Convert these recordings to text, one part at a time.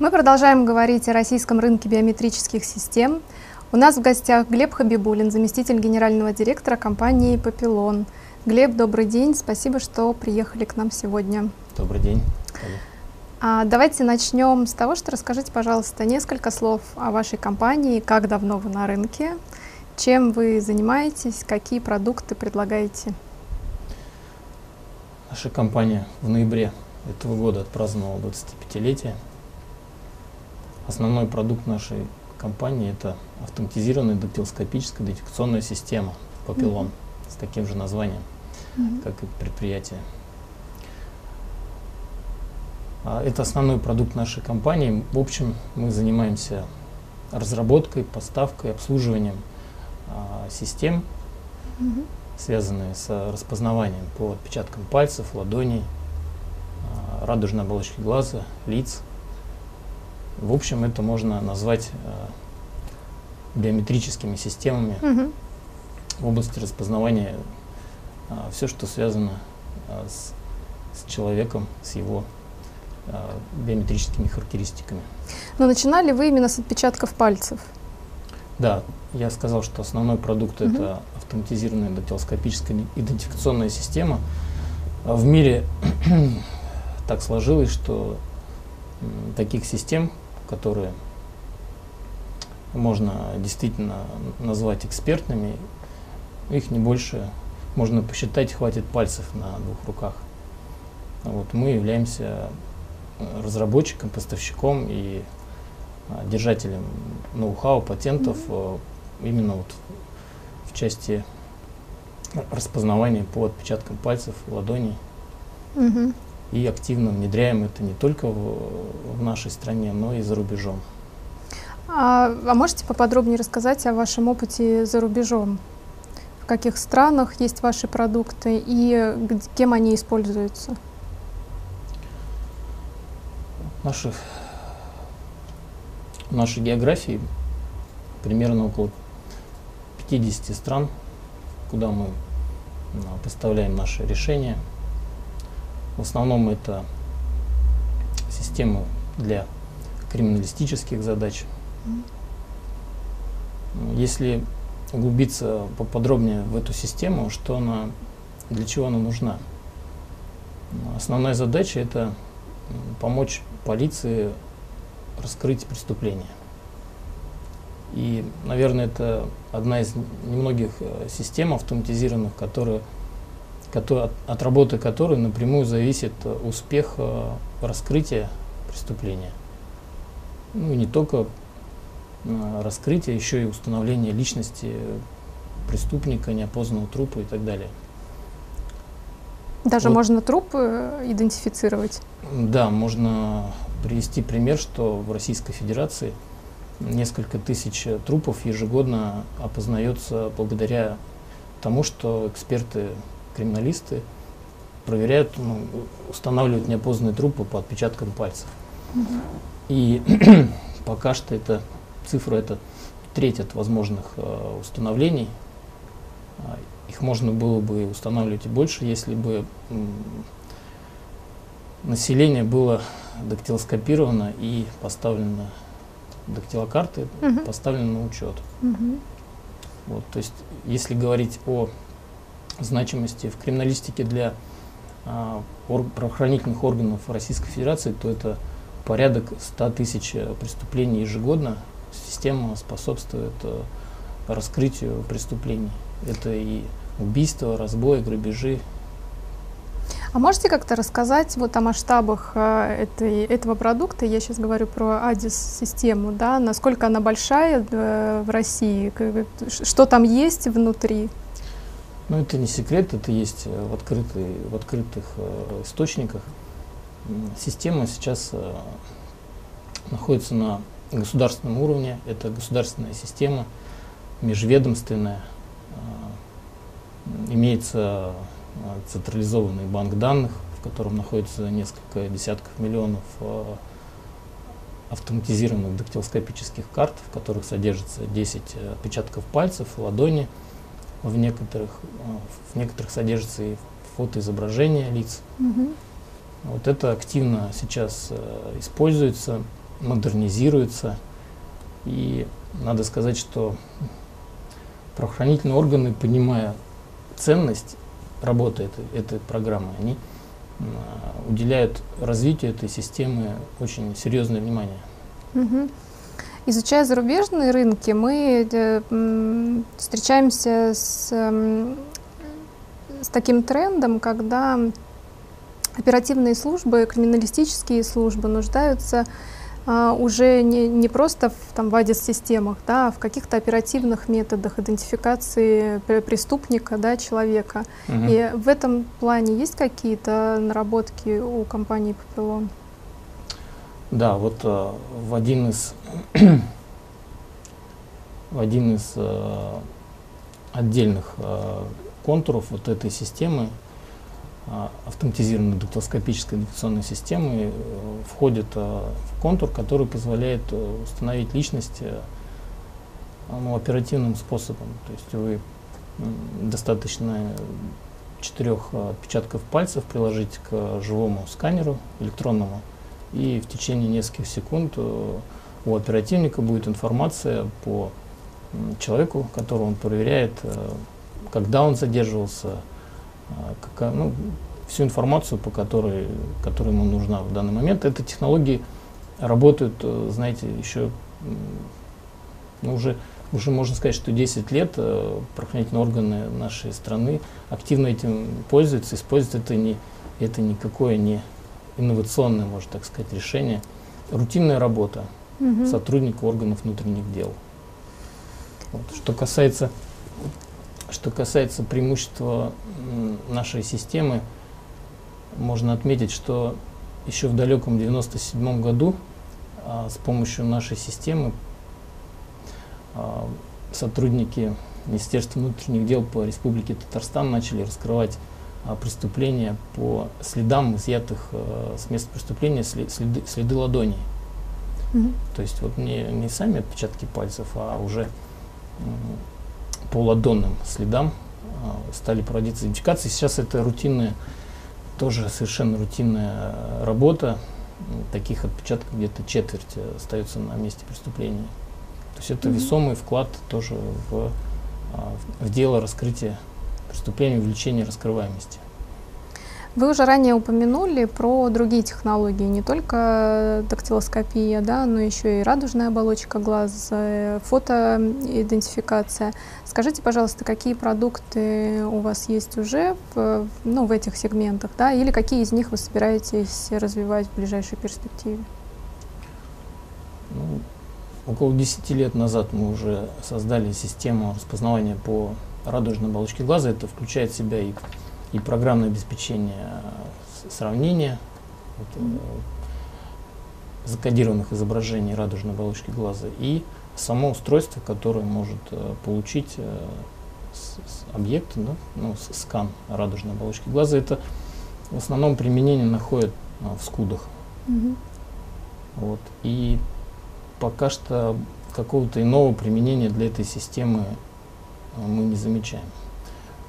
Мы продолжаем говорить о российском рынке биометрических систем. У нас в гостях Глеб Хабибулин, заместитель генерального директора компании «Папилон». Глеб, добрый день, спасибо, что приехали к нам сегодня. Добрый день. Давайте начнем с того, что расскажите, пожалуйста, несколько слов о вашей компании, как давно вы на рынке, чем вы занимаетесь, какие продукты предлагаете. Наша компания в ноябре этого года отпраздновала 25-летие. Основной продукт нашей компании – это автоматизированная дактилоскопическая идентификационная система «Папилон», с таким же названием, как и предприятие. Это основной продукт нашей компании. В общем, мы занимаемся разработкой, поставкой, обслуживанием систем, связанные с распознаванием по отпечаткам пальцев, ладоней, радужной оболочки глаза, лиц. В общем, это можно назвать биометрическими системами в области распознавания, все, что связано с человеком, с его биометрическими характеристиками. Но начинали вы именно с отпечатков пальцев? Да, я сказал, что основной продукт это автоматизированная дактилоскопическая идентификационная система. В мире так сложилось, что таких систем, которые можно действительно назвать экспертными, их не больше, можно посчитать, хватит пальцев на двух руках. Вот, мы являемся разработчиком, поставщиком и держателем ноу-хау, патентов именно вот в части распознавания по отпечаткам пальцев, ладоней. И активно внедряем это не только в нашей стране, но и за рубежом. А можете поподробнее рассказать о вашем опыте за рубежом? В каких странах есть ваши продукты и кем они используются? В нашей географии примерно около 50 стран, куда мы поставляем наши решения. В основном это системы для криминалистических задач. Если углубиться поподробнее в эту систему, что она, для чего она нужна? Основная задача – это помочь полиции раскрыть преступления. И, наверное, это одна из немногих систем автоматизированных, от работы которой напрямую зависит успех раскрытия преступления. Ну и не только раскрытие, еще и установление личности преступника, неопознанного трупа и так далее. Даже вот. Можно труп идентифицировать? Да, можно привести пример, что в Российской Федерации несколько тысяч трупов ежегодно опознается благодаря тому, что эксперты, криминалисты проверяют, устанавливают неопознанные трупы по отпечаткам пальцев. И пока что эта цифра — это треть от возможных установлений. Их можно было бы устанавливать и больше, если бы население было дактилоскопировано и поставлено дактилокарты, поставлено на учет. Вот, то есть, если говорить о значимости в криминалистике для правоохранительных органов Российской Федерации, то это порядок 100 тысяч преступлений ежегодно. Система способствует раскрытию преступлений. Это и убийства, разбои, грабежи. А можете как-то рассказать вот о масштабах этого продукта? Я сейчас говорю про АДИС-систему, да? Насколько она большая в России? Что там есть внутри? Ну, это не секрет, это есть в открытых источниках. Система сейчас находится на государственном уровне. Это государственная система, межведомственная. Имеется централизованный банк данных, в котором находится несколько десятков миллионов автоматизированных дактилоскопических карт, в которых содержится 10 отпечатков пальцев, ладони. В некоторых содержится и фотоизображение лиц. Вот это активно сейчас используется. модернизируется. И надо сказать, что правоохранительные органы, понимая ценность работы этой программы, они уделяют развитию этой системы очень серьезное внимание. Угу. Изучая зарубежные рынки, мы встречаемся с таким трендом, когда оперативные службы, криминалистические службы нуждаются уже не просто в АДИС-системах, да, а в каких-то оперативных методах идентификации преступника, да, человека. Угу. И в этом плане есть какие-то наработки у компании «Папилон»? Да, вот в один из, отдельных контуров вот этой системы, автоматизированной дактилоскопической идентификационной системы, входит в контур, который позволяет установить личность оперативным способом. То есть вы достаточно 4 отпечатков пальцев приложить к живому сканеру электронному, и в течение нескольких секунд у оперативника будет информация по человеку, которого он проверяет, когда он задерживался, всю информацию, которая ему нужна в данный момент. Эти технологии работают, знаете, еще, уже можно сказать, что 10 лет правоохранительные органы нашей страны активно этим пользуются, используют это никакое не инновационное, можно так сказать, решение. Рутинная работа сотрудников органов внутренних дел. Вот. Что касается преимущества нашей системы, можно отметить, что еще в далеком 1997 году с помощью нашей системы сотрудники Министерства внутренних дел по Республике Татарстан начали раскрывать преступления по следам, изъятых с места преступления, следы ладоней. То есть вот не сами отпечатки пальцев, а уже по ладонным следам стали проводиться идентификации. Сейчас это совершенно рутинная работа. Таких отпечатков где-то четверть остается на месте преступления. То есть это весомый вклад тоже в дело раскрытия преступления, увеличения раскрываемости. Вы уже ранее упомянули про другие технологии, не только дактилоскопия, да, но еще и радужная оболочка глаз, фотоидентификация. Скажите, пожалуйста, какие продукты у вас есть уже в этих сегментах, да, или какие из них вы собираетесь развивать в ближайшей перспективе? Ну, около 10 лет назад мы уже создали систему распознавания по радужной оболочке глаза. Это включает в себя и программное обеспечение сравнения закодированных изображений радужной оболочки глаза и само устройство, которое может получить объект, скан радужной оболочки глаза. Это в основном применение находит в скудах. Вот. И пока что какого-то иного применения для этой системы мы не замечаем.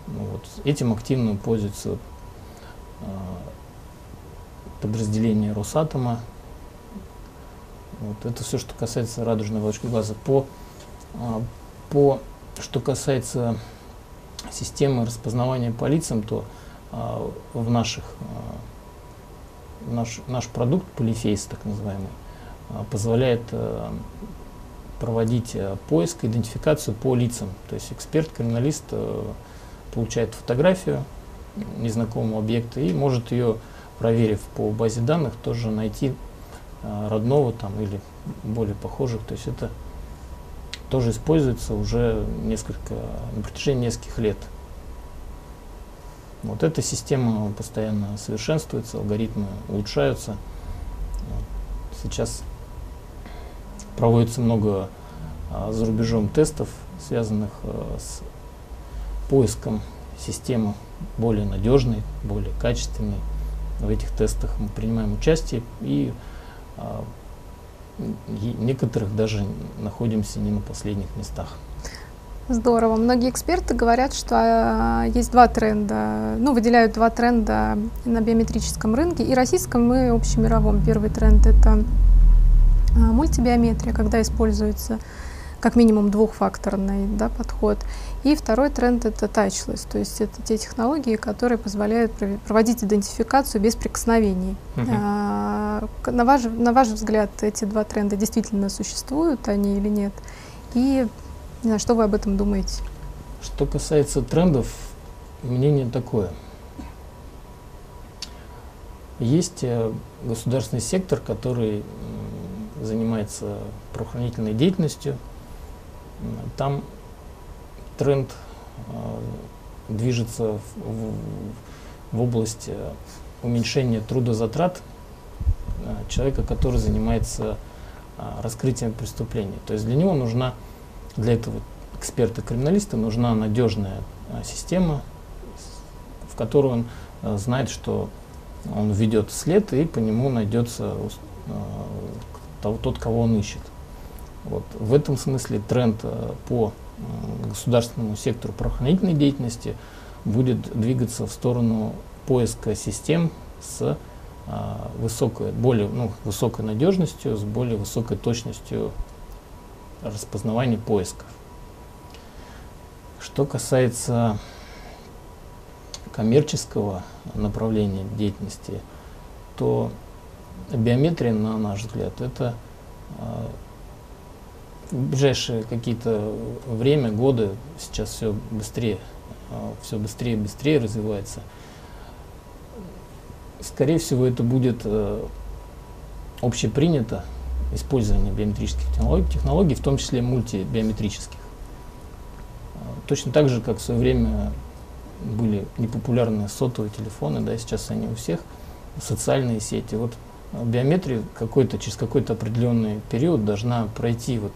Вот. Этим активно пользуются подразделения Росатома. Вот. Это все, что касается радужной оболочки глаза. Что касается системы распознавания по лицам, то наш продукт Полифейс, так называемый, позволяет проводить поиск, идентификацию по лицам. То есть эксперт-криминалист получает фотографию незнакомого объекта и может ее, проверив по базе данных, тоже найти родного или более похожих. То есть это тоже используется уже на протяжении нескольких лет. Вот эта система постоянно совершенствуется, алгоритмы улучшаются. Сейчас проводится много за рубежом тестов, связанных с поиском системы более надежной, более качественной. В этих тестах мы принимаем участие и некоторых даже находимся не на последних местах. Здорово. Многие эксперты говорят, что есть два тренда, выделяют два тренда на биометрическом рынке и российском, и общемировом. Первый тренд — это мультибиометрия, когда используется как минимум двухфакторный, да, подход. И второй тренд — это touchless, то есть это те технологии, которые позволяют проводить идентификацию без прикосновений. На ваш взгляд, эти два тренда действительно существуют, они или нет? И что вы об этом думаете? Что касается трендов, мнение такое. Есть государственный сектор, который занимается правоохранительной деятельностью. Там тренд движется в области уменьшения трудозатрат человека, который занимается раскрытием преступлений. То есть для него нужна, для этого эксперта-криминалиста, нужна надежная система, в которую он знает, что он ведет след, и по нему найдется тот, кого он ищет. Вот. В этом смысле тренд по государственному сектору правоохранительной деятельности будет двигаться в сторону поиска систем с более высокой надежностью, с более высокой точностью распознавания поисков. Что касается коммерческого направления деятельности, то биометрия, на наш взгляд, это в ближайшие какие-то время, годы, сейчас все быстрее и быстрее развивается. Скорее всего, это будет общепринято использование биометрических технологий, в том числе мультибиометрических. Точно так же, как в свое время были непопулярны сотовые телефоны, да, сейчас они у всех, социальные сети. Вот биометрия через какой-то определенный период должна пройти вот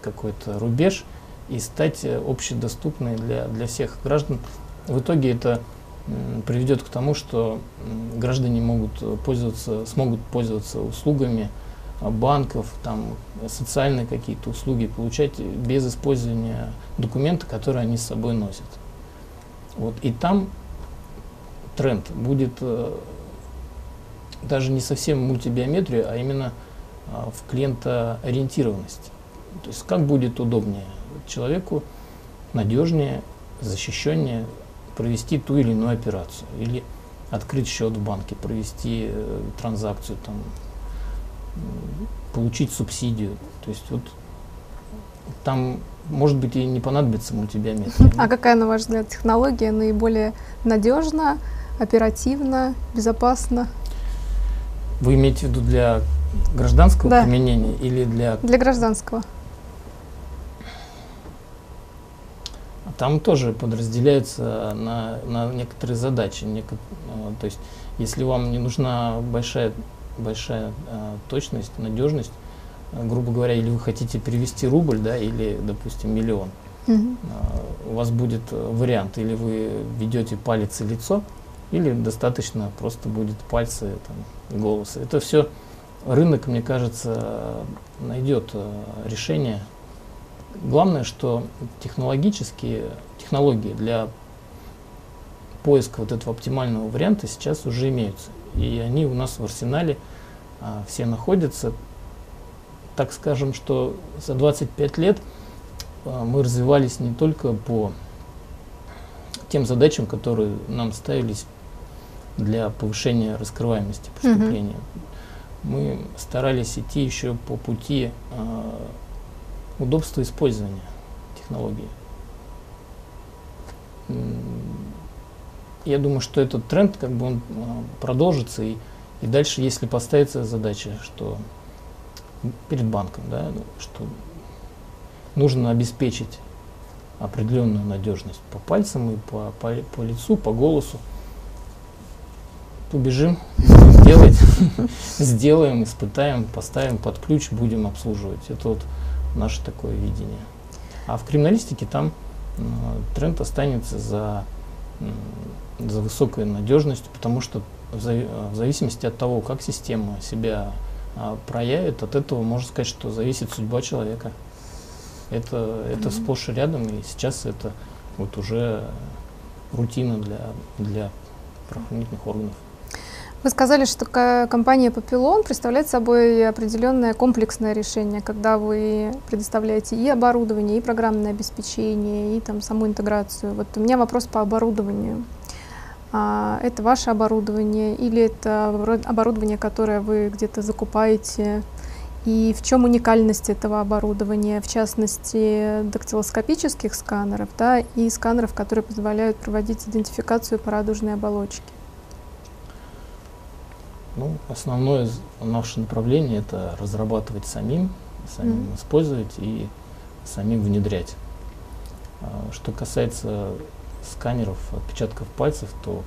какой-то рубеж и стать общедоступной для всех граждан. В итоге это приведет к тому, что граждане смогут пользоваться услугами банков, там, социальные какие-то услуги получать без использования документа, которые они с собой носят. Вот, и там тренд будет даже не совсем мультибиометрия, а именно в клиентоориентированность. То есть как будет удобнее человеку, надежнее, защищеннее провести ту или иную операцию, или открыть счет в банке, провести транзакцию, там, получить субсидию. То есть вот там, может быть, и не понадобится мультибиометрия. А какая, на ваш взгляд, технология наиболее надежна, оперативна, безопасна? Вы имеете в виду для гражданского, да, применения или для… Для гражданского. Там тоже подразделяются на некоторые задачи. То есть, если вам не нужна большая точность, надежность, грубо говоря, или вы хотите перевести рубль, да, или, допустим, миллион, у вас будет вариант, или вы ведете палец и лицо, или достаточно просто будет пальцы, там, голоса. Это все рынок, мне кажется, найдет решение. Главное, что технологии для поиска вот этого оптимального варианта сейчас уже имеются. И они у нас в арсенале все находятся. Так скажем, что за 25 лет мы развивались не только по тем задачам, которые нам ставились для повышения раскрываемости преступления. Мы старались идти еще по пути удобства использования технологии. Я думаю, что этот тренд, как бы, он продолжится, и дальше, если поставится задача, что перед банком, да, что нужно обеспечить определенную надежность по пальцам и по лицу, по голосу, побежим, сделаем, испытаем, поставим под ключ, будем обслуживать. Это вот наше такое видение. А в криминалистике там тренд останется за высокой надежностью, потому что в зависимости от того, как система себя проявит, от этого можно сказать, что зависит судьба человека. Это сплошь и рядом, и сейчас это вот уже рутина для правоохранительных органов. Вы сказали, что компания «Папилон» представляет собой определенное комплексное решение, когда вы предоставляете и оборудование, и программное обеспечение, и там саму интеграцию. Вот у меня вопрос по оборудованию. Это ваше оборудование или это оборудование, которое вы где-то закупаете? И в чем уникальность этого оборудования, в частности, дактилоскопических сканеров, да, и сканеров, которые позволяют проводить идентификацию по радужной оболочке? Ну, основное наше направление — это разрабатывать самим использовать и самим внедрять. Что касается сканеров отпечатков пальцев, то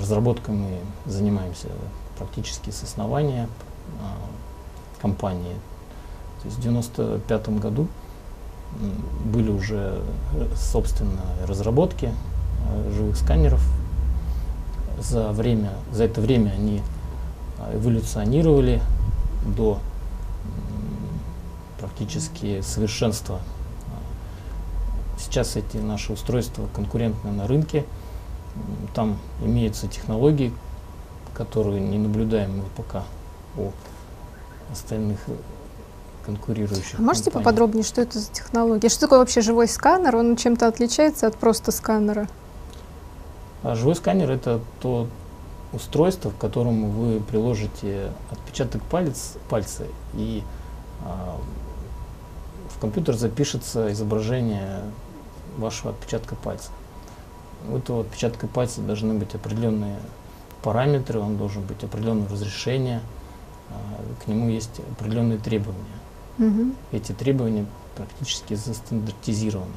разработкой мы занимаемся практически с основания компании. То есть в 1995 году были уже, собственно, разработки живых сканеров. За это время они эволюционировали до практически совершенства. Сейчас эти наши устройства конкурентны на рынке. Там имеются технологии, которые не наблюдаем мы пока у остальных конкурирующих. А можете компаний поподробнее, что это за технология? Что такое вообще живой сканер? Он чем-то отличается от просто сканера? Живой сканер — это то устройство, к которому вы приложите отпечаток пальца, и в компьютер запишется изображение вашего отпечатка пальца. У этого отпечатка пальца должны быть определенные параметры, он должен быть определенного разрешения, к нему есть определенные требования. Эти требования практически застандартизированы.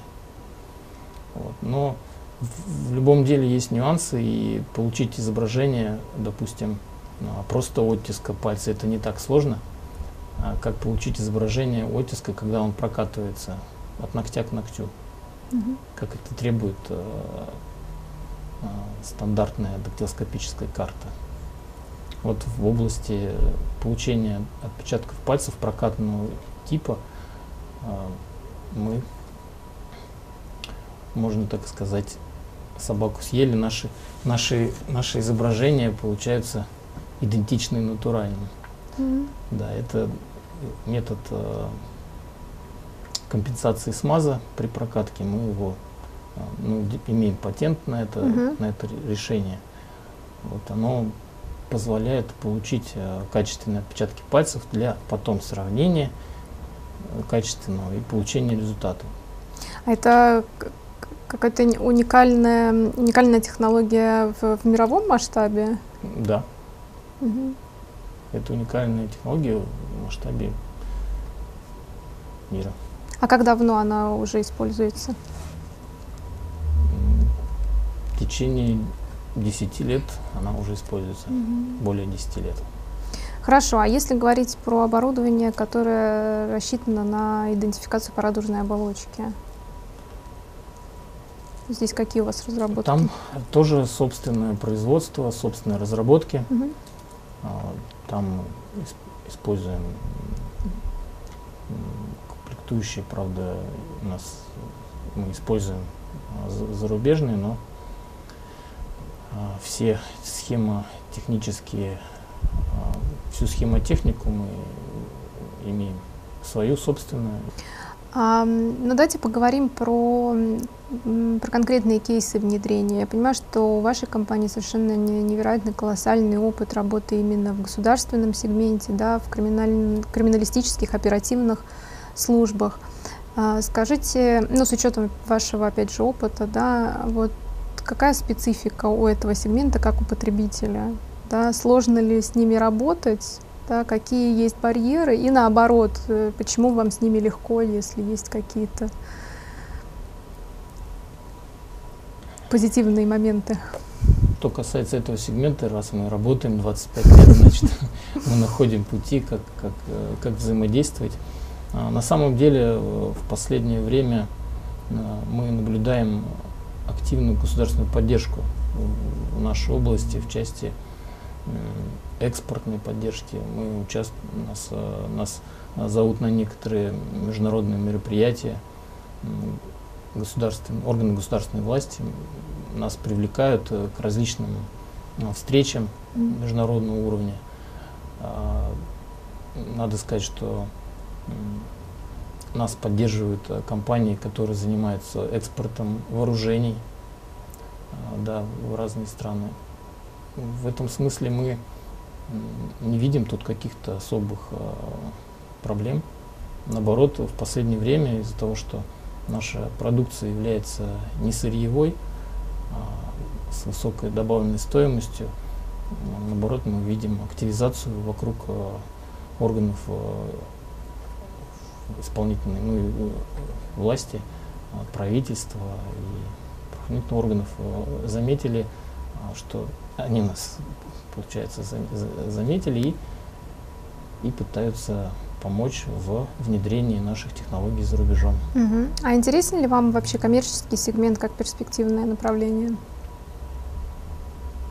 Вот. Но в любом деле есть нюансы, и получить изображение, допустим, просто оттиска пальца, это не так сложно, как получить изображение оттиска, когда он прокатывается от ногтя к ногтю, как это требует стандартная дактилоскопическая карта. Вот в области получения отпечатков пальцев прокатного типа мы, можно так сказать, собаку съели, наши изображения получаются идентичны натуральным. Да, это метод компенсации смаза при прокатке. Мы его имеем патент на это, на это решение. Вот оно позволяет получить качественные отпечатки пальцев для потом сравнения качественного и получения результата. Это какая-то уникальная технология в мировом масштабе? Да. Это уникальная технология в масштабе мира. А как давно она уже используется? В течение 10 лет она уже используется, более 10 лет. Хорошо, а если говорить про оборудование, которое рассчитано на идентификацию по радужной оболочке? Здесь какие у вас разработки? Там тоже собственное производство, собственные разработки. Там используем комплектующие, правда, мы используем зарубежные, но все схемотехнические, всю схемотехнику мы имеем свою собственную. Ну, давайте поговорим про конкретные кейсы внедрения. Я понимаю, что у вашей компании совершенно невероятно колоссальный опыт работы именно в государственном сегменте, да, в криминалистических, оперативных службах. Скажите, ну, с учетом вашего, опять же, опыта, да, вот какая специфика у этого сегмента как у потребителя? Да, сложно ли с ними работать? Да, какие есть барьеры, и наоборот, почему вам с ними легко, если есть какие-то позитивные моменты? Что касается этого сегмента, раз мы работаем 25 лет, значит, мы находим пути, как взаимодействовать. На самом деле, в последнее время мы наблюдаем активную государственную поддержку в нашей области в части экспортной поддержки. Мы нас зовут на некоторые международные мероприятия, органы государственной власти нас привлекают к различным встречам международного уровня. Надо сказать, что нас поддерживают компании, которые занимаются экспортом вооружений, да, в разные страны. В этом смысле мы не видим тут каких-то особых проблем. Наоборот, в последнее время из-за того, что наша продукция является не сырьевой, а с высокой добавленной стоимостью, наоборот, мы видим активизацию вокруг органов исполнительной власти, правительства и правоохранительных органов. Заметили, что они нас, получается, заметили и пытаются помочь в внедрении наших технологий за рубежом. Угу. А интересен ли вам вообще коммерческий сегмент как перспективное направление?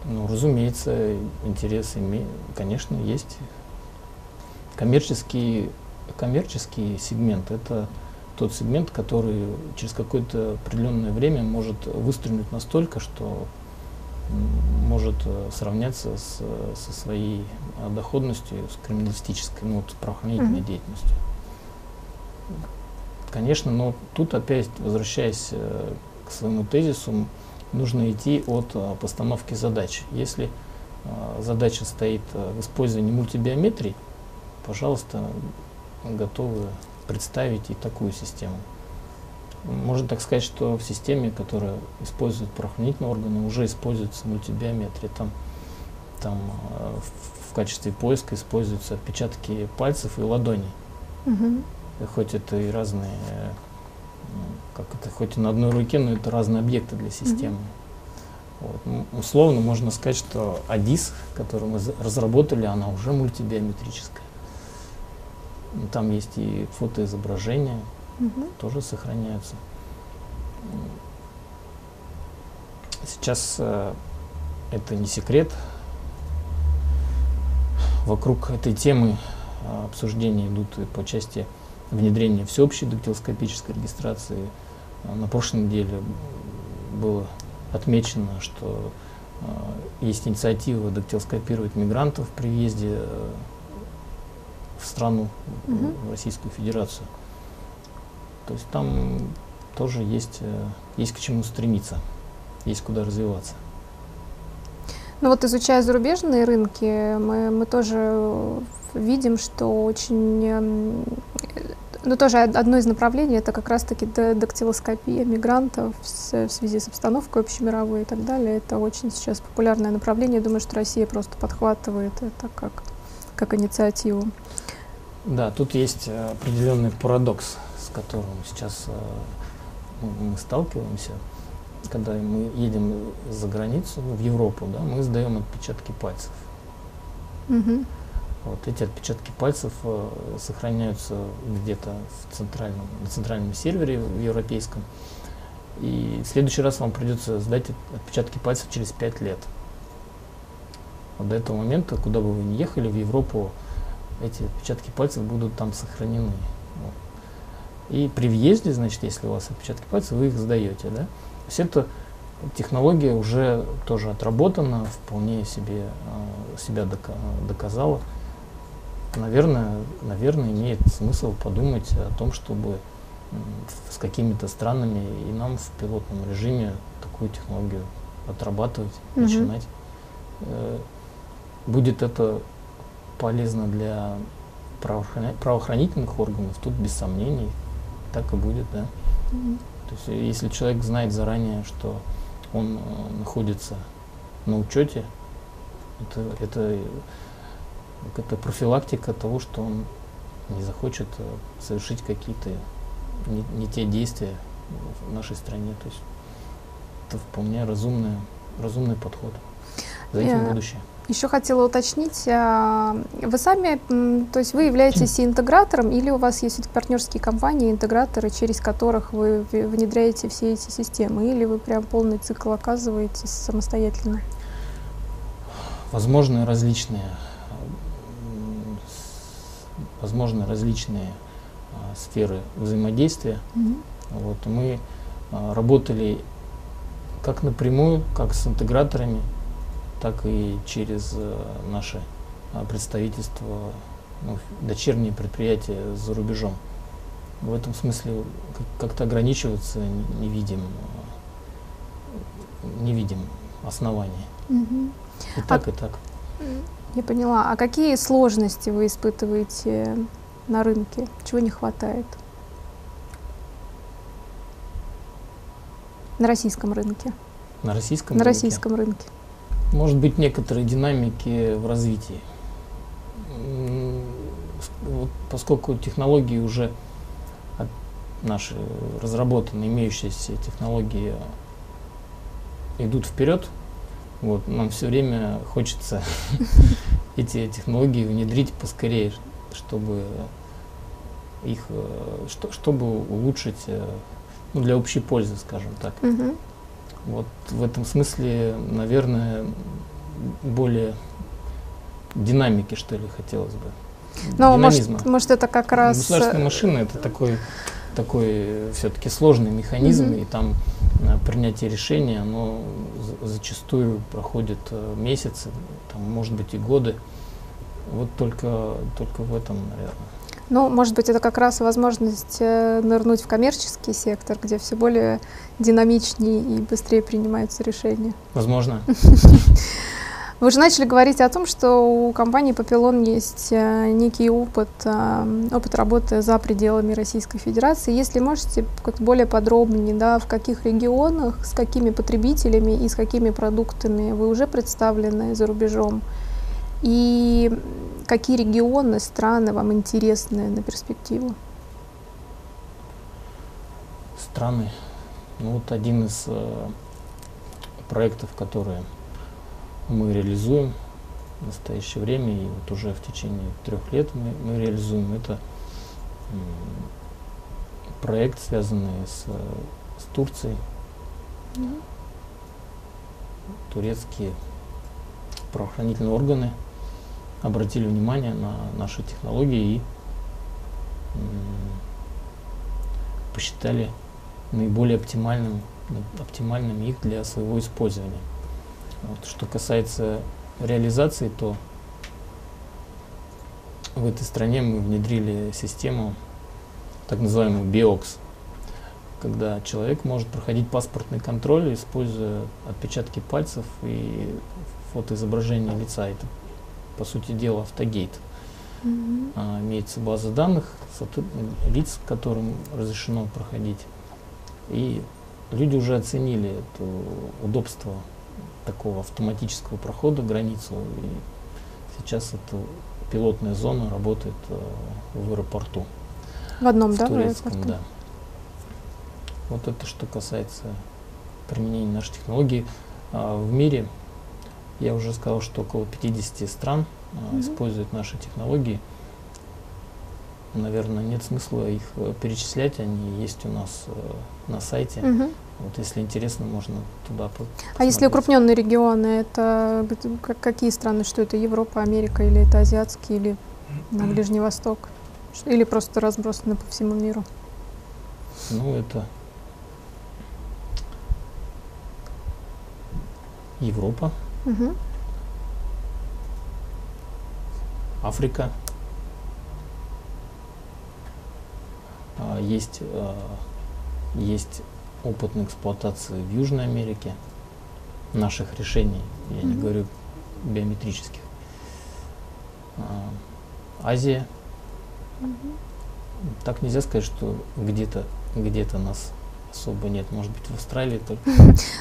Ну, разумеется, интересы, конечно, есть. Коммерческий сегмент – это тот сегмент, который через какое-то определенное время может выстрелить настолько, что может сравняться со своей доходностью, с криминалистической, ну, с правоохранительной деятельностью. Конечно, но тут опять, возвращаясь к своему тезису, нужно идти от постановки задач. Если задача стоит в использовании мультибиометрии, пожалуйста, готовы представить и такую систему. Можно так сказать, что в системе, которая использует правоохранительные органы, уже используется мультибиометрия. Там в качестве поиска используются отпечатки пальцев и ладоней. И хоть это и разные, хоть и на одной руке, но это разные объекты для системы. Вот. Ну, условно можно сказать, что АДИС, который мы разработали, она уже мультибиометрическая. Там есть и фотоизображения, тоже сохраняются. Сейчас это не секрет. Вокруг этой темы обсуждения идут и по части внедрения всеобщей дактилоскопической регистрации. На прошлой неделе было отмечено, что есть инициатива дактилоскопировать мигрантов при въезде в страну, в Российскую Федерацию. То есть там тоже есть к чему стремиться, есть куда развиваться. Ну вот, изучая зарубежные рынки, мы тоже видим, что очень, ну, тоже одно из направлений — это как раз-таки дактилоскопия мигрантов в связи с обстановкой общемировой и так далее. Это очень сейчас популярное направление. Думаю, что Россия просто подхватывает это как инициативу. Да, тут есть определенный парадокс, с которым сейчас мы сталкиваемся. Когда мы едем за границу, в Европу, да, мы сдаем отпечатки пальцев. Вот эти отпечатки пальцев сохраняются где-то на центральном сервере в европейском. И в следующий раз вам придется сдать отпечатки пальцев через 5 лет. Вот до этого момента, куда бы вы ни ехали, в Европу, эти отпечатки пальцев будут там сохранены. Вот. И при въезде, значит, если у вас отпечатки пальцев, вы их сдаете. Да? То есть эта технология уже тоже отработана, вполне себе себя доказала. Наверное, имеет смысл подумать о том, чтобы с какими-то странами и нам в пилотном режиме такую технологию отрабатывать, начинать. Будет это полезно для правоохранительных органов, тут без сомнений так и будет, да. То есть, если человек знает заранее, что он находится на учете, это профилактика того, что он не захочет совершить какие-то не те действия в нашей стране. То есть это вполне разумный подход. За этим будущее. Еще хотела уточнить, вы сами, то есть вы являетесь интегратором, или у вас есть партнерские компании, интеграторы, через которых вы внедряете все эти системы, или вы прям полный цикл оказываете самостоятельно? Возможны различные сферы взаимодействия. Вот, мы работали как напрямую, как с интеграторами, так и через наши представительства, ну, дочерние предприятия за рубежом. В этом смысле как-то ограничиваться не видим оснований. Угу. И так, и так. Я поняла. А какие сложности вы испытываете на рынке? Чего не хватает? На российском рынке. На российском рынке? На российском рынке. Может быть, некоторые динамики в развитии. Поскольку технологии уже наши разработанные, имеющиеся технологии идут вперед, вот, нам все время хочется эти технологии внедрить поскорее, чтобы улучшить, ну, для общей пользы, скажем так. Вот в этом смысле, наверное, более динамики, что ли, хотелось бы. Но может это как раз... Государственная машина — это такой все-таки сложный механизм, и там принятие решения, оно зачастую проходит месяцы, там, может быть, и годы. Вот только в этом, наверное. Ну, может быть, это как раз возможность нырнуть в коммерческий сектор, где все более динамичнее и быстрее принимаются решения. Возможно. Вы же начали говорить о том, что у компании «Папилон» есть некий опыт работы за пределами Российской Федерации. Если можете, как более подробнее, да, в каких регионах, с какими потребителями и с какими продуктами вы уже представлены за рубежом, и какие регионы, страны вам интересны на перспективу? Страны. Ну, вот один из проектов, которые мы реализуем в настоящее время, и вот уже в течение 3 лет мы реализуем, это проект, связанный с Турцией. Турецкие правоохранительные органы обратили внимание на наши технологии и посчитали наиболее оптимальным их для своего использования. Вот, что касается реализации, то в этой стране мы внедрили систему, так называемую BIOX, когда человек может проходить паспортный контроль, используя отпечатки пальцев и фотоизображение лица. Это, по сути дела, автогейт. Имеется база данных лиц, которым разрешено проходить. И люди уже оценили это удобство такого автоматического прохода границу, и сейчас эта пилотная зона работает в аэропорту. В одном, да? В турецком, да. Вот это что касается применения нашей технологии. В мире, я уже сказал, что около 50 стран используют наши технологии. Наверное, нет смысла их перечислять, они есть у нас на сайте. Вот, если интересно, можно туда посмотреть. А если укрупненные регионы, это какие страны? Что это, Европа, Америка, или это азиатские, или на Ближний Восток? Или просто разбросаны по всему миру? Ну, это Европа, Африка. Есть опыт на эксплуатации в Южной Америке наших решений, я не говорю биометрических. Азия. Так нельзя сказать, что где-то нас особо нет. Может быть, в Австралии только.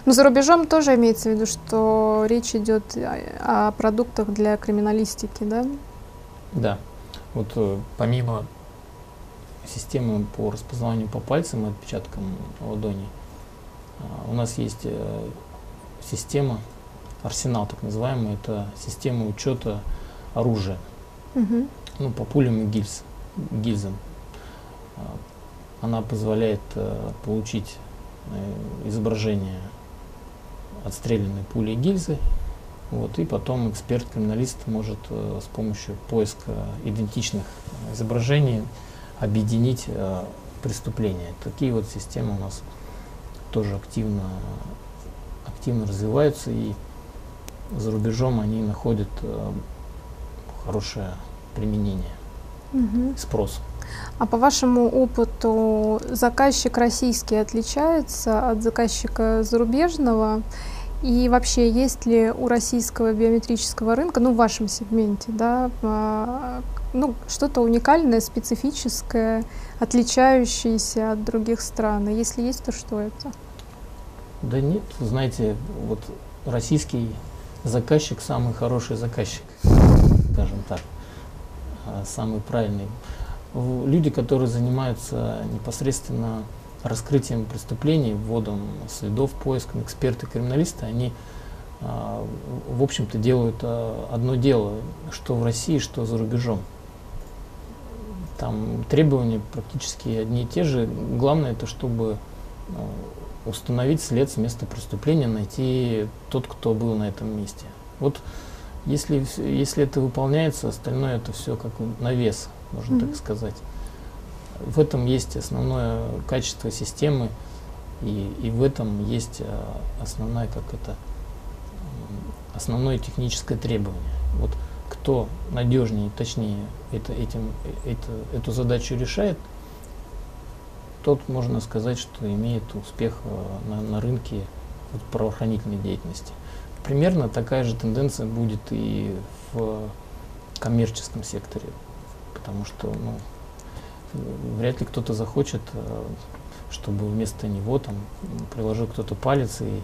Но за рубежом тоже имеется в виду, что речь идет о продуктах для криминалистики, да? Да. Вот помимо системы по распознаванию по пальцам и отпечаткам ладони, у нас есть система «Арсенал», так называемая, это система учета оружия, ну, по пулям и гильзам. Она позволяет получить изображение отстрелянной пули и гильзы, вот, и потом эксперт-криминалист может с помощью поиска идентичных изображений объединить преступления. Такие вот системы у нас тоже активно развиваются, и за рубежом они находят хорошее применение, спрос. А по вашему опыту заказчик российский отличается от заказчика зарубежного? И вообще, есть ли у российского биометрического рынка, ну, в вашем сегменте, да, ну, что-то уникальное, специфическое, отличающееся от других стран? И если есть, то что это? Да нет, знаете, вот российский заказчик самый хороший заказчик, скажем так, самый правильный. Люди, которые занимаются непосредственно раскрытием преступлений, вводом следов, поиском, эксперты, криминалисты, они, в общем-то, делают одно дело, что в России, что за рубежом. Там требования практически одни и те же. Главное, это чтобы установить след с места преступления, найти тот, кто был на этом месте. Вот если это выполняется, остальное это все как навес, можно так сказать. В этом есть основное качество системы, и в этом есть основное техническое требование. Вот кто надежнее, точнее эту задачу решает, тот, можно сказать, что имеет успех на рынке правоохранительной деятельности. Примерно такая же тенденция будет и в коммерческом секторе, потому что, ну, вряд ли кто-то захочет, чтобы вместо него там приложил кто-то палец и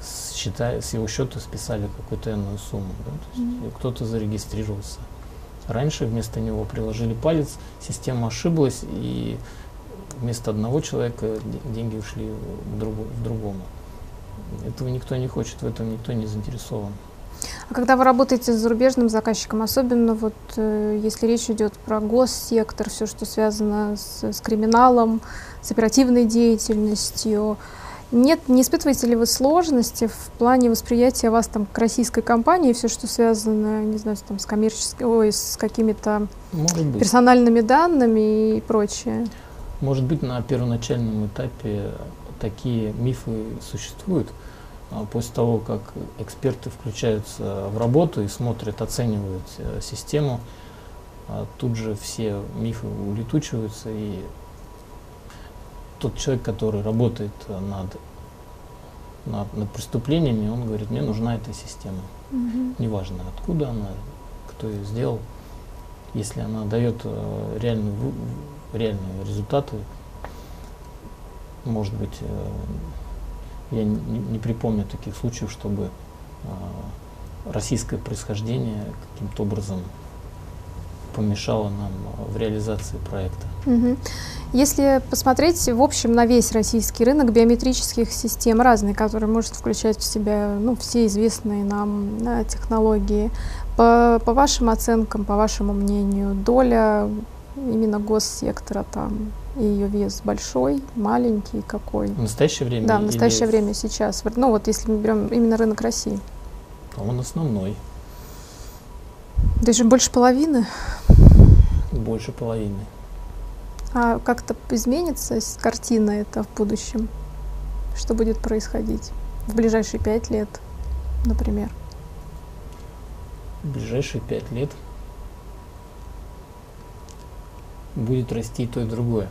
с его счета списали какую-то энную сумму. Да? То есть кто-то зарегистрировался. Раньше вместо него приложили палец, система ошиблась, и вместо одного человека деньги ушли в другому. Этого никто не хочет, в этом никто не заинтересован. А когда вы работаете с зарубежным заказчиком, особенно вот если речь идет про госсектор, все, что связано с криминалом, с оперативной деятельностью, не испытываете ли вы сложности в плане восприятия вас там к российской компании, все, что связано, не знаю, там, с какими-то персональными данными и прочее? Может быть, на первоначальном этапе такие мифы существуют. После того, как эксперты включаются в работу и смотрят, оценивают систему, тут же все мифы улетучиваются, и тот человек, который работает над преступлениями, он говорит: мне нужна эта система. Неважно, откуда она, кто ее сделал. Если она дает реальные результаты, может быть, я не припомню таких случаев, чтобы российское происхождение каким-то образом помешало нам в реализации проекта. Если посмотреть в общем на весь российский рынок биометрических систем разных, которые может включать в себя, ну, все известные нам технологии, по вашим оценкам, по вашему мнению, доля именно госсектора там, и ее вес большой, маленький, какой? В настоящее время? Да, в настоящее время сейчас. Ну вот если мы берем именно рынок России. Он основной. Даже больше половины? Больше половины. А как-то изменится картина эта в будущем? Что будет происходить в ближайшие 5 лет, например? В ближайшие 5 лет будет расти и то, и другое.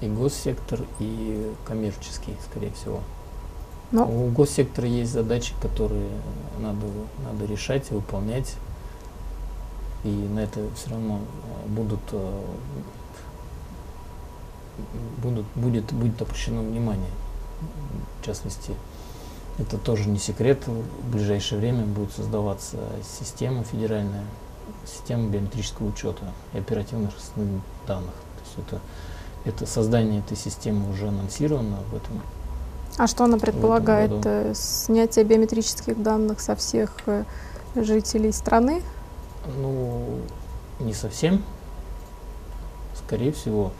И госсектор, и коммерческий, скорее всего. Но у госсектора есть задачи, которые надо решать и выполнять. И на это все равно будет обращено внимание. В частности, это тоже не секрет. В ближайшее время будет создаваться система федеральная, система биометрического учета и оперативных данных. То есть это создание этой системы уже анонсировано в этом. А что она предполагает? Снятие биометрических данных со всех жителей страны? Ну, не совсем. Скорее всего,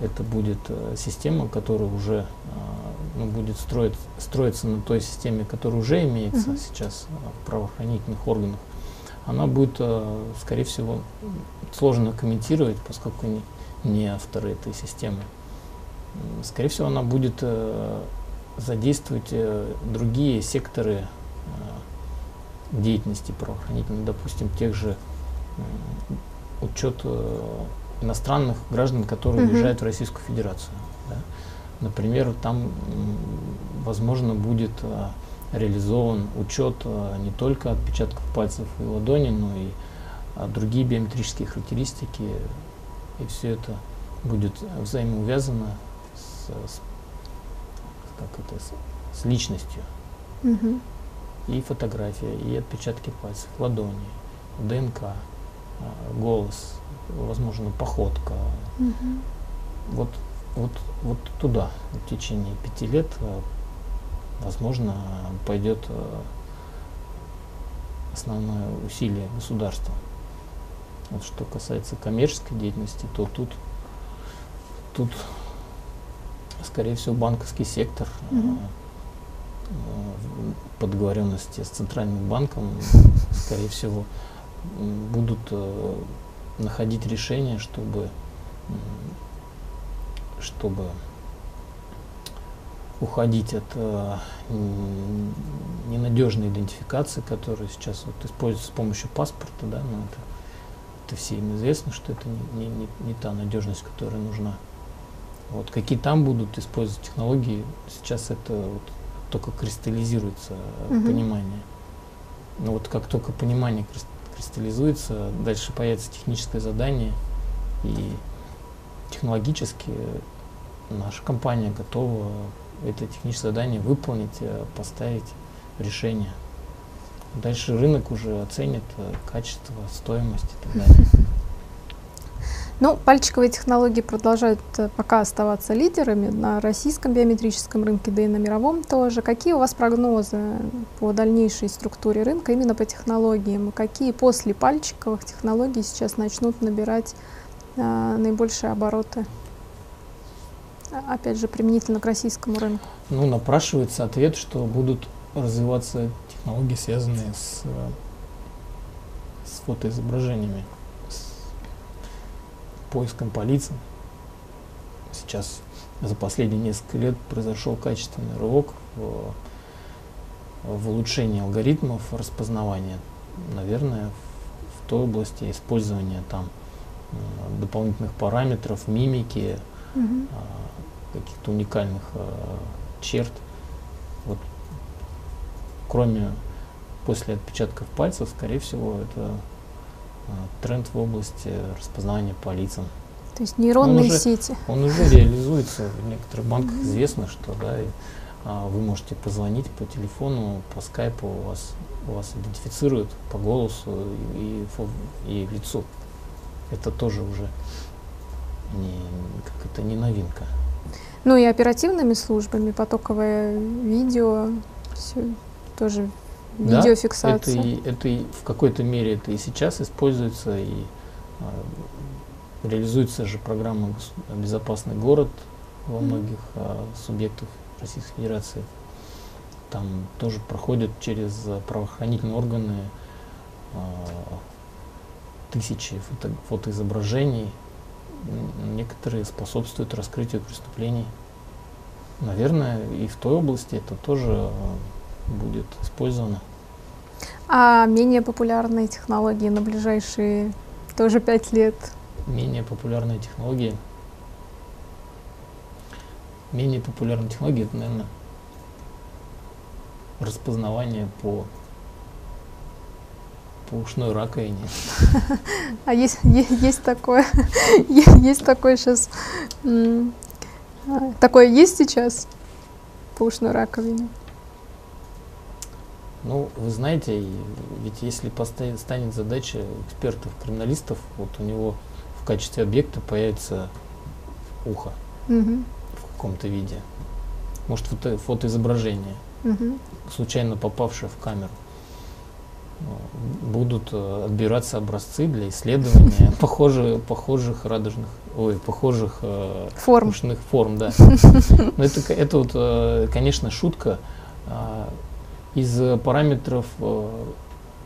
это будет система, которая уже будет строиться на той системе, которая уже имеется сейчас в правоохранительных органах. Она будет, скорее всего, сложно комментировать, поскольку не авторы этой системы. Скорее всего, она будет задействовать другие секторы деятельности правоохранительной, допустим, тех же учет иностранных граждан, которые уезжают в Российскую Федерацию. Да? Например, там, возможно, будет реализован учет не только отпечатков пальцев и ладони, но и другие биометрические характеристики, и все это будет взаимоувязано с личностью. И фотография, и отпечатки пальцев, ладони, ДНК, голос, возможно, походка. Вот туда в течение 5 лет, возможно, пойдет основное усилие государства. Вот что касается коммерческой деятельности, то тут скорее всего, банковский сектор, подговоренности с Центральным банком, скорее всего, будут находить решения, чтобы уходить от ненадежной идентификации, которая сейчас вот используется с помощью паспорта, да, но это всем известно, что это не та надежность, которая нужна. Вот какие там будут использовать технологии, сейчас это вот только кристаллизируется понимание. Но вот как только понимание кристаллизуется, дальше появится техническое задание, и технологически наша компания готова это техническое задание выполнить, поставить решение. Дальше рынок уже оценит качество, стоимость и так далее. Ну, пальчиковые технологии продолжают пока оставаться лидерами на российском биометрическом рынке, да и на мировом тоже. Какие у вас прогнозы по дальнейшей структуре рынка именно по технологиям? Какие после пальчиковых технологий сейчас начнут набирать наибольшие обороты? Опять же, применительно к российскому рынку. Ну, напрашивается ответ, что будут развиваться технологии, связанные с фотоизображениями, поиском по лицам. Сейчас за последние несколько лет произошел качественный рывок в улучшении алгоритмов распознавания, наверное, в той области использования там дополнительных параметров, мимики, каких-то уникальных черт. Вот, кроме после отпечатков пальцев, скорее всего, это тренд в области распознавания по лицам. То есть нейронные сети. Он уже реализуется. В некоторых банках известно, что да, вы можете позвонить по телефону, по скайпу, вас идентифицируют по голосу и лицу. Это тоже уже не новинка. Ну и оперативными службами, потоковое видео, все тоже. Видеофиксация. Да, это в какой-то мере это и сейчас используется, и реализуется же программа «Безопасный город» во многих субъектах Российской Федерации. Там тоже проходят через правоохранительные органы тысячи фотоизображений. Некоторые способствуют раскрытию преступлений. Наверное, и в той области это тоже будет использовано. А менее популярные технологии на ближайшие тоже 5 лет? Менее популярные технологии, это, наверное, распознавание по ушной раковине. А есть такое? Есть такое сейчас? Такое есть сейчас по ушной раковине? Ну, вы знаете, ведь если станет задача экспертов-криминалистов, вот у него в качестве объекта появится ухо в каком-то виде. Может, фотоизображение, случайно попавшее в камеру. Будут отбираться образцы для исследования похожих форм. Ушных форм, да. Но это вот, конечно, шутка. Из параметров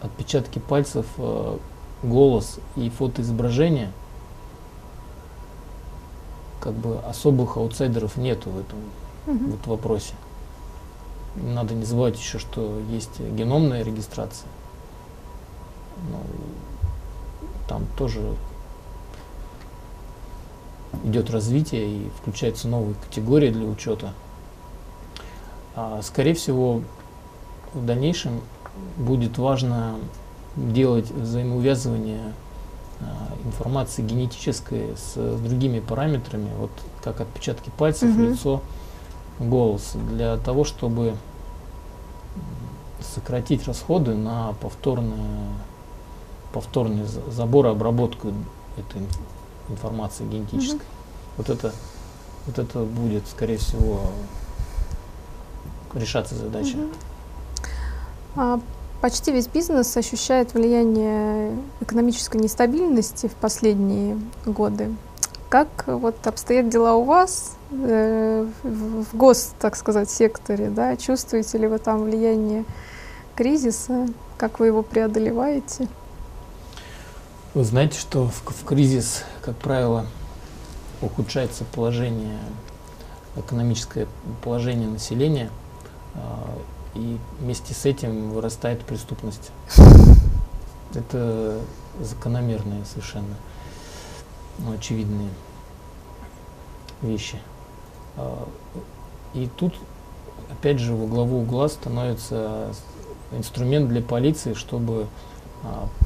отпечатки пальцев, голос и фотоизображение как бы особых аутсайдеров нету в этом вопросе. Надо не забывать еще, что есть геномная регистрация. Ну, там тоже идет развитие и включаются новые категории для учета. Скорее всего, в дальнейшем будет важно делать взаимоувязывание информации генетической с другими параметрами, вот как отпечатки пальцев, лицо, голос, для того, чтобы сократить расходы на повторный забор и обработку этой информации генетической. Вот это будет, скорее всего, решаться задача. Почти весь бизнес ощущает влияние экономической нестабильности в последние годы. Как вот обстоят дела у вас в гос, так сказать, секторе? Да? Чувствуете ли вы там влияние кризиса? Как вы его преодолеваете? Вы знаете, что в кризис, как правило, ухудшается положение, экономическое положение населения. И вместе с этим вырастает преступность. Это закономерные, совершенно очевидные вещи. И тут, опять же, во главу угла становится инструмент для полиции, чтобы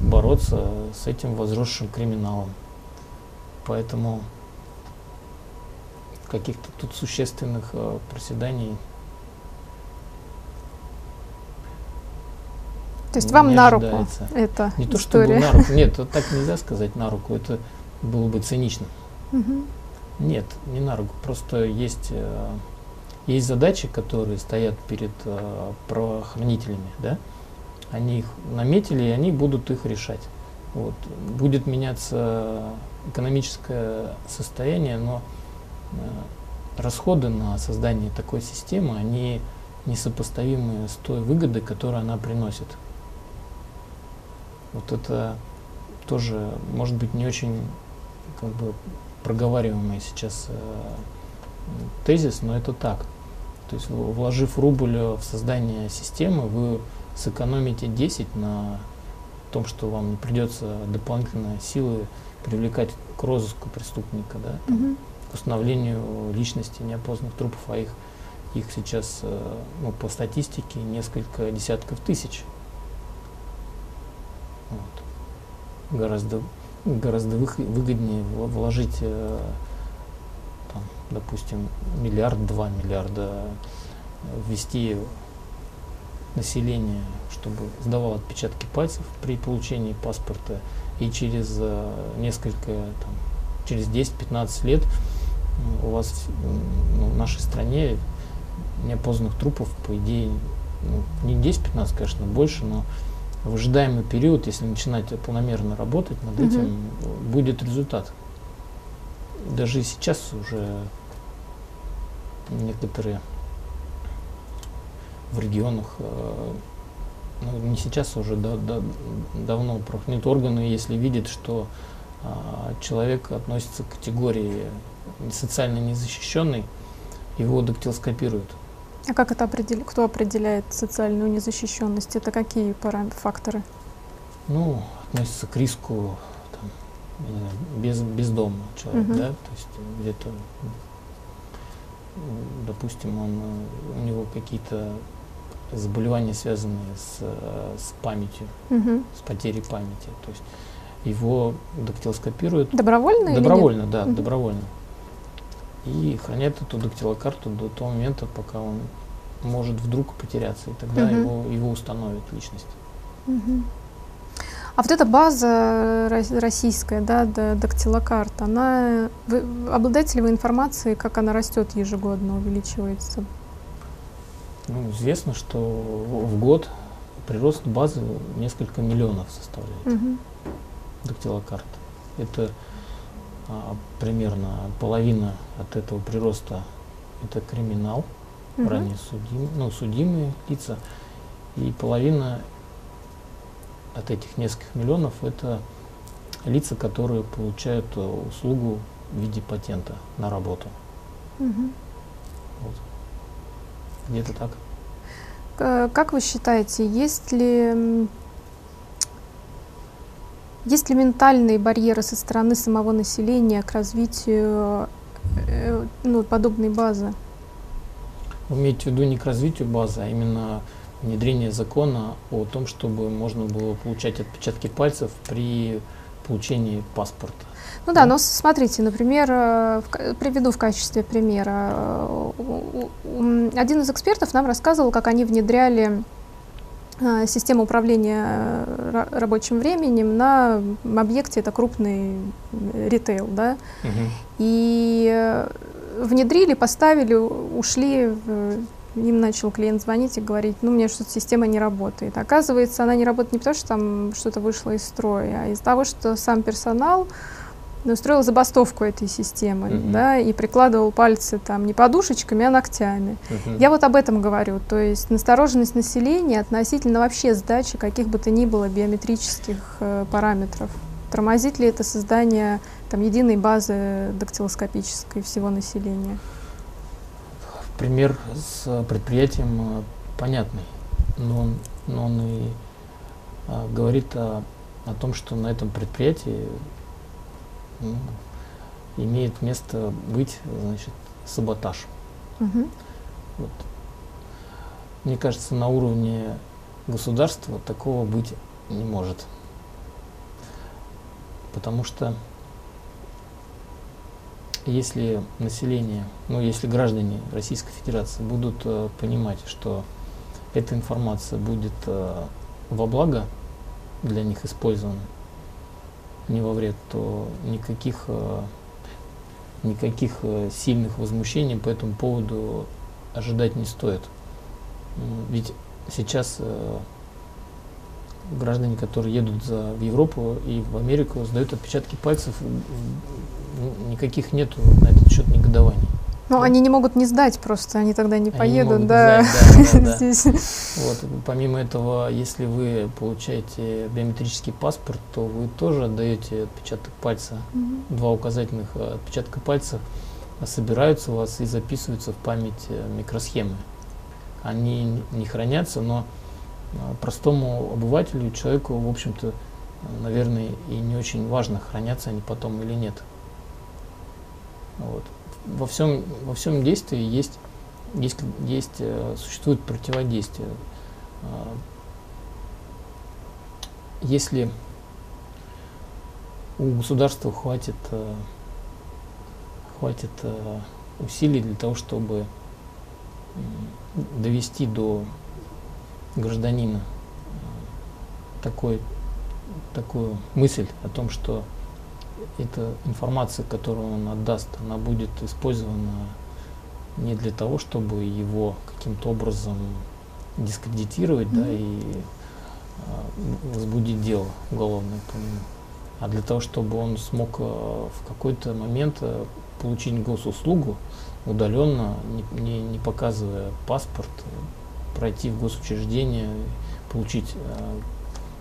бороться с этим возросшим криминалом. Поэтому каких-то тут существенных проседаний. То есть вам на руку это не то, что на руку. Нет, так нельзя сказать на руку, это было бы цинично. Нет, не на руку. Просто есть задачи, которые стоят перед правоохранителями, да? Они их наметили, и они будут их решать. Вот. Будет меняться экономическое состояние, но расходы на создание такой системы, они несопоставимы с той выгодой, которую она приносит. Вот это тоже, может быть, не очень как бы проговариваемый сейчас тезис, но это так. То есть, вложив рубль в создание системы, вы сэкономите 10 на том, что вам не придется дополнительные силы привлекать к розыску преступника, да, там, к установлению личности неопознанных трупов, а их сейчас, ну, по статистике, несколько десятков тысяч. Вот. Гораздо выгоднее вложить, там, допустим, 1–2 миллиарда, ввести население, чтобы сдавало отпечатки пальцев при получении паспорта, и через несколько, там, через 10–15 лет у вас, ну, в нашей стране неопознанных трупов, по идее, ну, не 10–15, конечно, больше, но в ожидаемый период, если начинать планомерно работать над этим, будет результат. Даже и сейчас уже некоторые в регионах, ну, не сейчас, уже давно правоохранительные органы, если видят, что человек относится к категории социально незащищенной, его дактилоскопируют. А как это определить? Кто определяет социальную незащищенность? Это какие факторы? Ну, относится к риску, там, бездомного человека, да? То есть где-то, допустим, у него какие-то заболевания, связанные с памятью, с потерей памяти. То есть его дактилоскопируют. Добровольно? Добровольно, или нет? Да, добровольно. И хранят эту дактилокарту до того момента, пока он может вдруг потеряться, и тогда его установит личность. А вот эта база российская, да, дактилокарта, она, обладаете ли вы информацией, как она растет ежегодно, увеличивается? Ну, известно, что в год прирост базы несколько миллионов составляет дактилокарта. Это примерно половина от этого прироста — это криминал, ранее судимые лица, и половина от этих нескольких миллионов — это лица, которые получают услугу в виде патента на работу. Вот. Где-то так. Как вы считаете, есть ли ментальные барьеры со стороны самого населения к развитию подобной базы? Вы имеете в виду не к развитию базы, а именно внедрение закона о том, чтобы можно было получать отпечатки пальцев при получении паспорта. Ну да, но смотрите, например, приведу в качестве примера. Один из экспертов нам рассказывал, как они внедряли систему управления рабочим временем на объекте, это крупный ритейл, да, и внедрили, поставили, ушли, им начал клиент звонить и говорить, ну, мне что-то система не работает. Оказывается, она не работает не потому, что там что-то вышло из строя, а из того, что сам персонал устроил забастовку этой системы, да, и прикладывал пальцы там не подушечками, а ногтями. Я вот об этом говорю, то есть настороженность населения относительно вообще сдачи каких бы то ни было биометрических параметров. Тормозит ли это создание там единой базы дактилоскопической всего населения? Пример с предприятием понятный, но он и говорит о том, что на этом предприятии имеет место быть, значит, саботаж. Вот. Мне кажется, на уровне государства такого быть не может, потому что если население, ну, если граждане Российской Федерации будут понимать, что эта информация будет во благо для них использована, не во вред, то никаких сильных возмущений по этому поводу ожидать не стоит. Ведь сейчас граждане, которые едут в Европу и в Америку, сдают отпечатки пальцев, никаких нету на этот счет негодований. Ну, да. Они не могут не сдать просто, они тогда не поедут, да. Помимо этого, если вы получаете биометрический паспорт, то вы тоже отдаете отпечаток пальца, два указательных отпечатка пальца собираются у вас и записываются в память микросхемы. Они не хранятся, но простому обывателю, человеку, в общем-то, наверное, и не очень важно, хранятся они потом или нет. Вот. Во всем действии существует противодействие. Если у государства хватит усилий для того, чтобы довести до гражданина такую мысль о том, что эта информация, которую он отдаст, она будет использована не для того, чтобы его каким-то образом дискредитировать, да, и возбудить дело уголовное по нему, а для того, чтобы он смог в какой-то момент получить госуслугу удаленно, не показывая паспорт, пройти в госучреждение, получить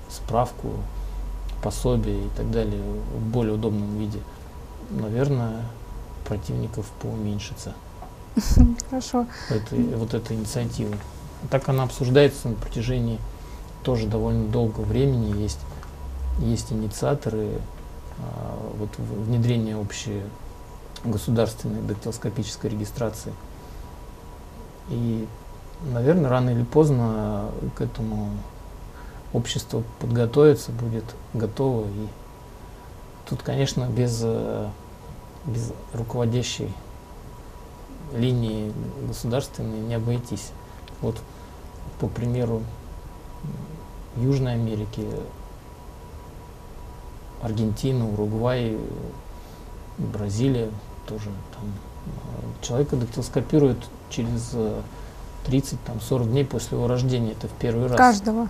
справку, пособие и так далее в более удобном виде. Наверное, противников поуменьшится. Хорошо. Вот эта инициатива. Так она обсуждается на протяжении тоже довольно долгого времени. Есть инициаторы внедрения общей государственной дактилоскопической регистрации. И, наверное, рано или поздно к этому общество подготовится, будет готово. И тут, конечно, без руководящей линии государственной не обойтись. Вот, по примеру Южной Америки, Аргентина, Уругвай, Бразилия, тоже там человека дактилоскопируют через 30-40 дней после его рождения. Это в первый раз. Каждого?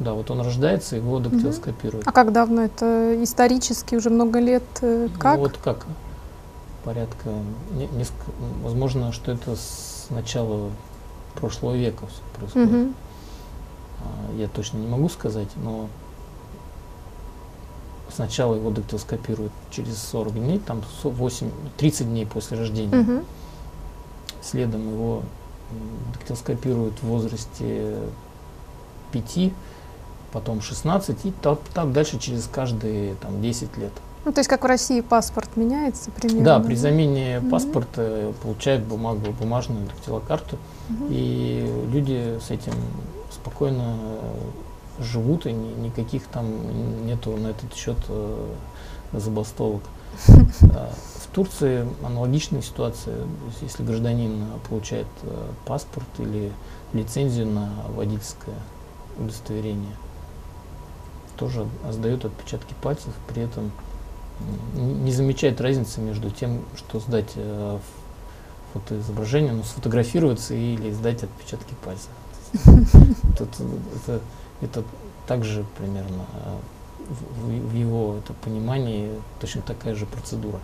Да, вот он рождается, его дактилоскопируют. А как давно это? Исторически уже много лет? Как? Ну, вот как? Порядка. Возможно, что это с начала прошлого века все происходит. Я точно не могу сказать, но сначала его дактилоскопируют через 40 дней, там 30 дней после рождения. Следом его дактилоскопируют в возрасте 5, потом 16 и так дальше через каждые там, 10 лет. Ну, то есть, как в России паспорт меняется примерно? Да, при замене паспорта получают бумажную дактилокарту, и люди с этим спокойно живут, и никаких там нету на этот счет забастовок. В Турции аналогичная ситуация. Если гражданин получает паспорт или лицензию на водительское удостоверение, тоже сдает отпечатки пальцев, при этом не замечает разницы между тем, что сдать фотоизображение, но сфотографироваться или сдать отпечатки пальцев. Это также примерно в его понимании точно такая же процедура.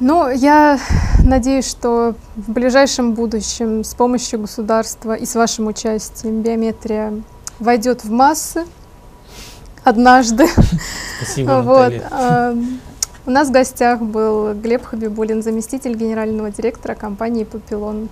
Ну, я надеюсь, что в ближайшем будущем с помощью государства и с вашим участием биометрия войдет в массы однажды. Спасибо, Наталья. У нас в гостях был Глеб Хабибулин, заместитель генерального директора компании «Папилон».